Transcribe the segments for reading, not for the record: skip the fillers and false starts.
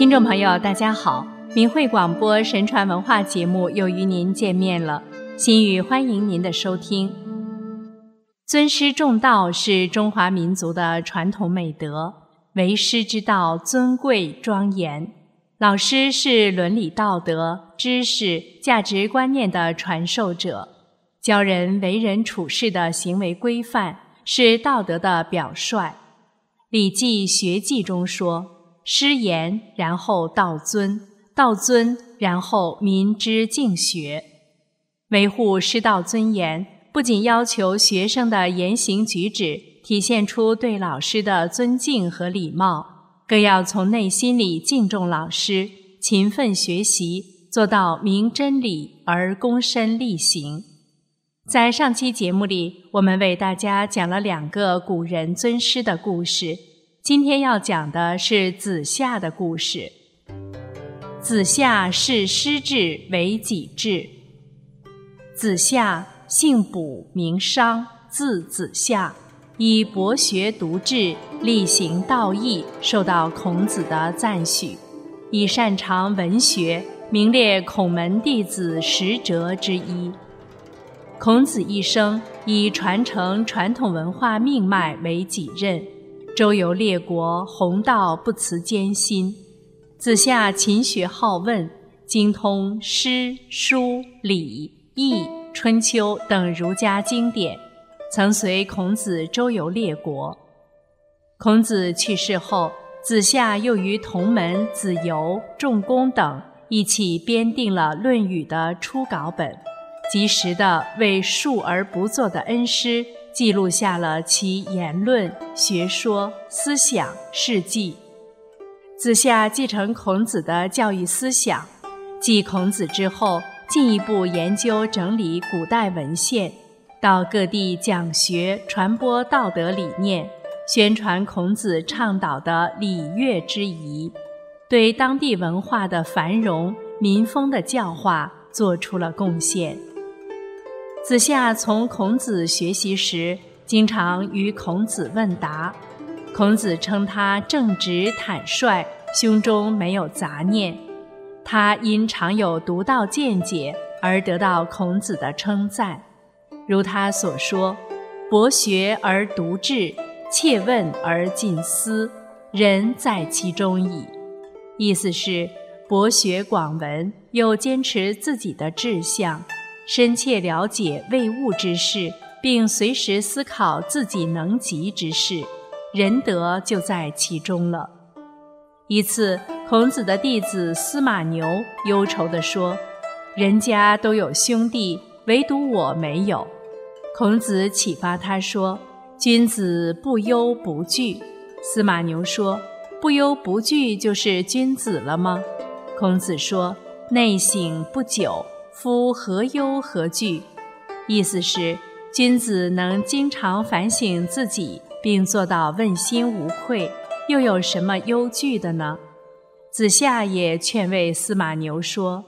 听众朋友大家好，明慧广播神传文化节目又与您见面了，心语欢迎您的收听。尊师重道是中华民族的传统美德，为师之道尊贵庄严，老师是伦理道德、知识、价值观念的传授者，教人为人处事的行为规范是道德的表率。礼记学记中说，师言然后道尊，道尊然后民之敬学。维护师道尊严，不仅要求学生的言行举止体现出对老师的尊敬和礼貌，更要从内心里敬重老师，勤奋学习，做到明真理而躬身力行。在上期节目里，我们为大家讲了2个古人尊师的故事，今天要讲的是子夏的故事。子夏是师志为己志。子夏姓卜，名商，字子夏，以博学笃志，力行道义，受到孔子的赞许，以擅长文学，名列孔门弟子10哲之一。孔子一生以传承传统文化命脉为己任，周游列国，弘道不辞艰辛。子夏勤学好问，精通诗、书、礼、易、春秋等儒家经典，曾随孔子周游列国。孔子去世后，子夏又与同门子游、仲弓等一起编定了《论语》的初稿本，及时地为述而不作的恩师记录下了其言论、学说、思想、事迹。子夏继承孔子的教育思想，继孔子之后，进一步研究整理古代文献，到各地讲学，传播道德理念，宣传孔子倡导的礼乐之仪，对当地文化的繁荣、民风的教化做出了贡献。子夏从孔子学习时，经常与孔子问答，孔子称他正直坦率，胸中没有杂念。他因常有独到见解而得到孔子的称赞，如他所说，博学而笃志，切问而近思，人在其中矣。意思是博学广文，又坚持自己的志向，深切了解未悟之事，并随时思考自己能及之事，仁德就在其中了。一次，孔子的弟子司马牛忧愁地说，人家都有兄弟，唯独我没有。孔子启发他说，君子不忧不惧。司马牛说，不忧不惧就是君子了吗？孔子说，内省不久，夫何忧何惧。意思是君子能经常反省自己，并做到问心无愧，又有什么忧惧的呢？子夏也劝慰司马牛说，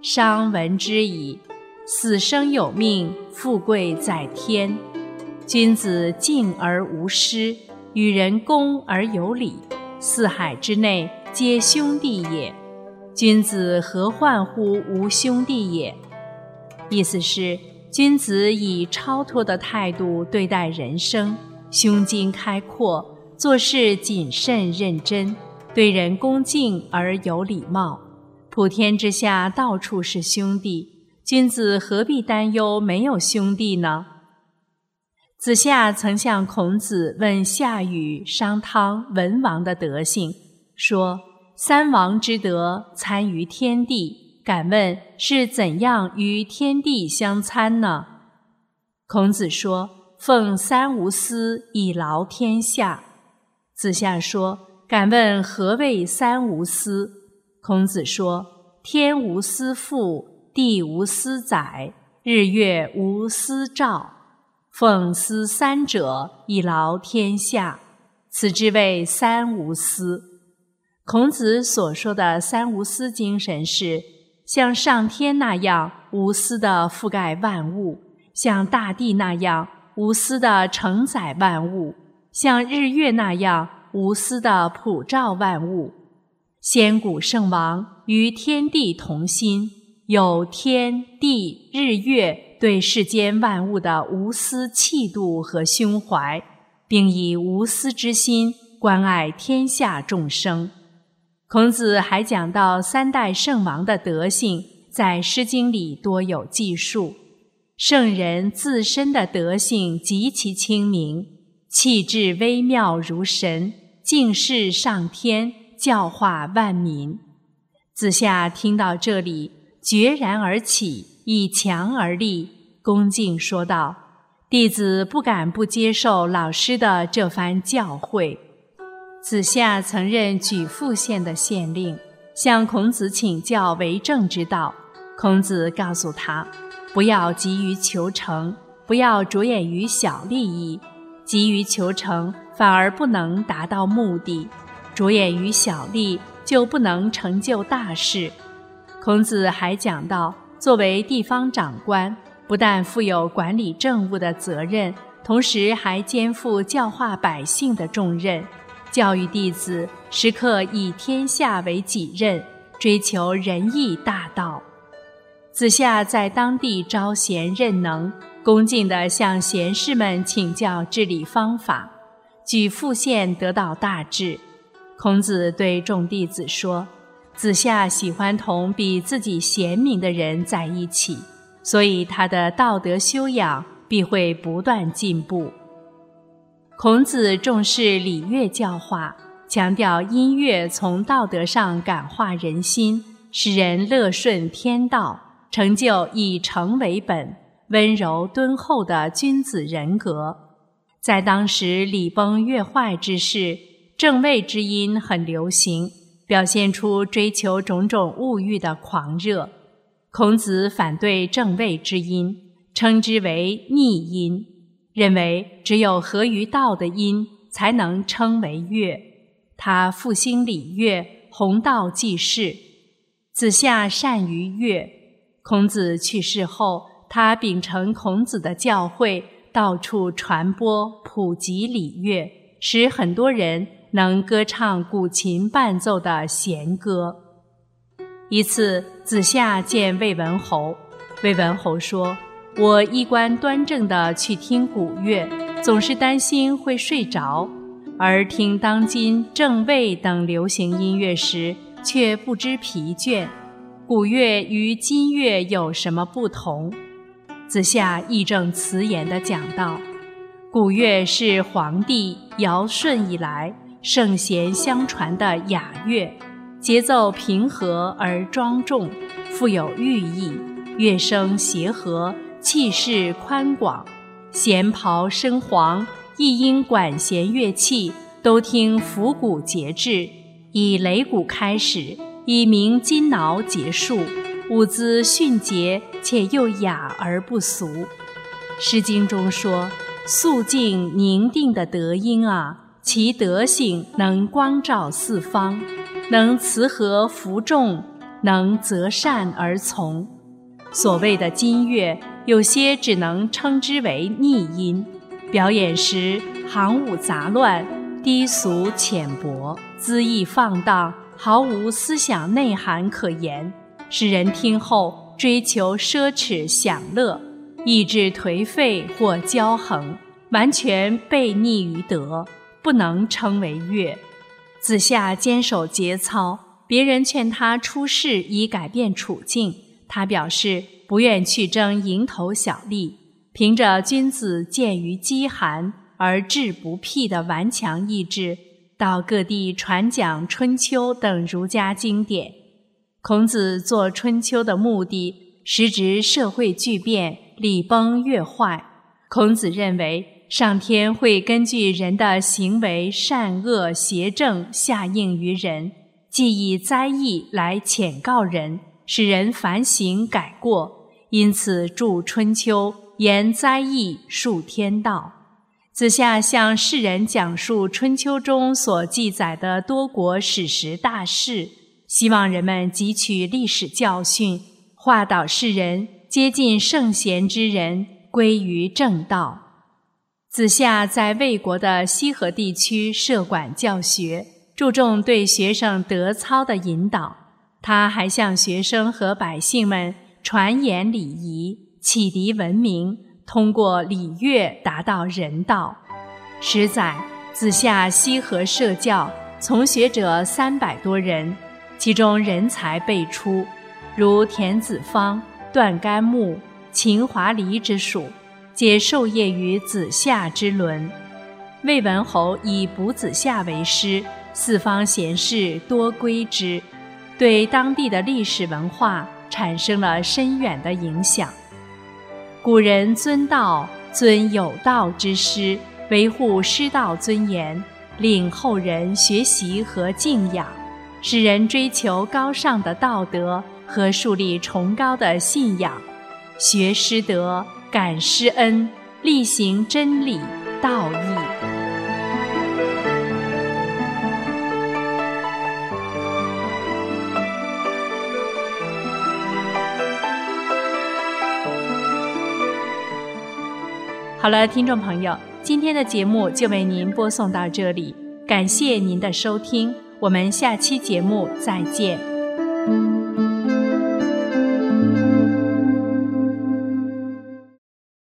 商闻之矣，死生有命，富贵在天，君子敬而无失，与人恭而有礼，四海之内皆兄弟也，君子何患乎无兄弟也。意思是君子以超脱的态度对待人生，胸襟开阔，做事谨慎认真，对人恭敬而有礼貌，普天之下到处是兄弟，君子何必担忧没有兄弟呢？子夏曾向孔子问夏禹、商汤、文王的德性，说三王之德参于天地，敢问是怎样与天地相参呢？孔子说，奉三无私以劳天下。子夏说，敢问何谓三无私？孔子说，天无私父，地无私载，日月无私照，奉私三者以劳天下，此之谓三无私。孔子所说的三无私精神是，像上天那样无私地覆盖万物，像大地那样无私地承载万物，像日月那样无私地普照万物，先古圣王与天地同心，有天地日月对世间万物的无私气度和胸怀，并以无私之心关爱天下众生。孔子还讲到三代圣王的德性，在《诗经》里多有记述。圣人自身的德性极其清明，气质微妙如神，敬事上天，教化万民。子夏听到这里，决然而起，以强而立，恭敬说道：“弟子不敢不接受老师的这番教诲。”子夏曾任举父县的县令，向孔子请教为政之道。孔子告诉他，不要急于求成，不要着眼于小利益，急于求成反而不能达到目的，着眼于小利就不能成就大事。孔子还讲到，作为地方长官，不但负有管理政务的责任，同时还肩负教化百姓的重任，教育弟子时刻以天下为己任，追求仁义大道。子夏在当地招贤任能，恭敬地向贤士们请教治理方法，举父县得到大治。孔子对众弟子说，子夏喜欢同比自己贤明的人在一起，所以他的道德修养必会不断进步。孔子重视礼乐教化，强调音乐从道德上感化人心，使人乐顺天道，成就以诚为本、温柔敦厚的君子人格。在当时礼崩乐坏之世，正位之音很流行，表现出追求种种物欲的狂热。孔子反对正位之音，称之为逆音，认为只有合于道的音才能称为乐。他复兴礼乐，弘道济世。子夏善于乐。孔子去世后，他秉承孔子的教诲，到处传播普及礼乐，使很多人能歌唱古琴伴奏的弦歌。一次，子夏见魏文侯，魏文侯说：“我衣冠端正地去听古乐，总是担心会睡着；而听当今正位等流行音乐时，却不知疲倦。古乐与今乐有什么不同？”子夏义正辞严地讲道：“古乐是皇帝尧舜以来圣贤相传的雅乐，节奏平和而庄重，富有寓意，乐声协和，气势宽广，弦袍生黄，一音管弦乐器都听抚鼓节制，以擂鼓开始，以鸣金铙结束，舞姿迅捷且又雅而不俗。”《诗经》中说，肃静宁定的德音啊，其德性能光照四方，能慈和服众，能择善而从。所谓的今乐，有些只能称之为逆音，表演时行伍杂乱，低俗浅薄，恣意放荡，毫无思想内涵可言，使人听后追求奢侈享乐，意志颓废或骄横，完全背逆于德，不能称为乐。子夏坚守节操，别人劝他出仕以改变处境，他表示不愿去争蝇头小利，凭着君子见于饥寒而志不辟的顽强意志，到各地传讲《春秋》等儒家经典。孔子做《春秋》的目的，时值社会巨变，礼崩乐坏。孔子认为，上天会根据人的行为善恶邪正下应于人，既以灾异来谴告人，使人反省改过，因此著《春秋》，言灾异，述天道。子夏向世人讲述《春秋》中所记载的多国史实大事，希望人们汲取历史教训，化导世人，接近圣贤之人，归于正道。子夏在魏国的西河地区设馆教学，注重对学生德操的引导。他还向学生和百姓们传言礼仪，启迪文明，通过礼乐达到人道。十载，子夏西河设教，从学者300多人，其中人才辈出，如田子方、段干木、秦华黎之属，皆授业于子夏之伦。魏文侯以卜子夏为师，四方贤士多归之，对当地的历史文化产生了深远的影响。古人尊道，尊有道之师，维护师道尊严，令后人学习和敬仰，使人追求高尚的道德和树立崇高的信仰，学师德，感师恩，力行真理、道义。好了，听众朋友，今天的节目就为您播送到这里，感谢您的收听，我们下期节目再见。